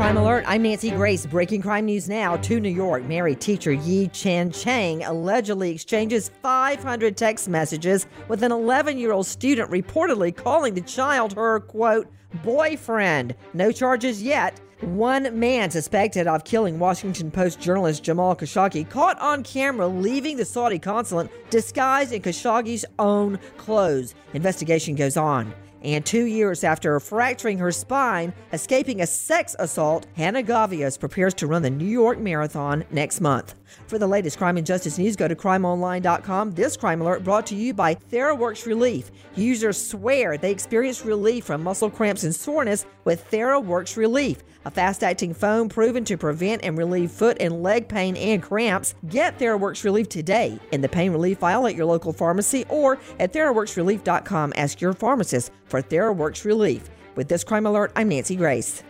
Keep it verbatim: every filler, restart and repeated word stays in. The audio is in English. Crime Alert, I'm Nancy Grace. Breaking crime news now to New York. Married teacher Yi Chan Chang allegedly exchanges five hundred text messages with an eleven-year-old student, reportedly calling the child her, quote, boyfriend. No charges yet. One man suspected of killing Washington Post journalist Jamal Khashoggi caught on camera leaving the Saudi consulate disguised in Khashoggi's own clothes. Investigation goes on. And two years after fracturing her spine, escaping a sex assault, Hannah Gavios prepares to run the New York Marathon next month. For the latest crime and justice news, go to crime online dot com. This crime alert brought to you by TheraWorks Relief. Users swear they experience relief from muscle cramps and soreness with TheraWorks Relief, a fast-acting foam proven to prevent and relieve foot and leg pain and cramps. Get TheraWorks Relief today in the pain relief aisle at your local pharmacy or at thera works relief dot com. Ask your pharmacist for TheraWorks Relief. With this crime alert, I'm Nancy Grace.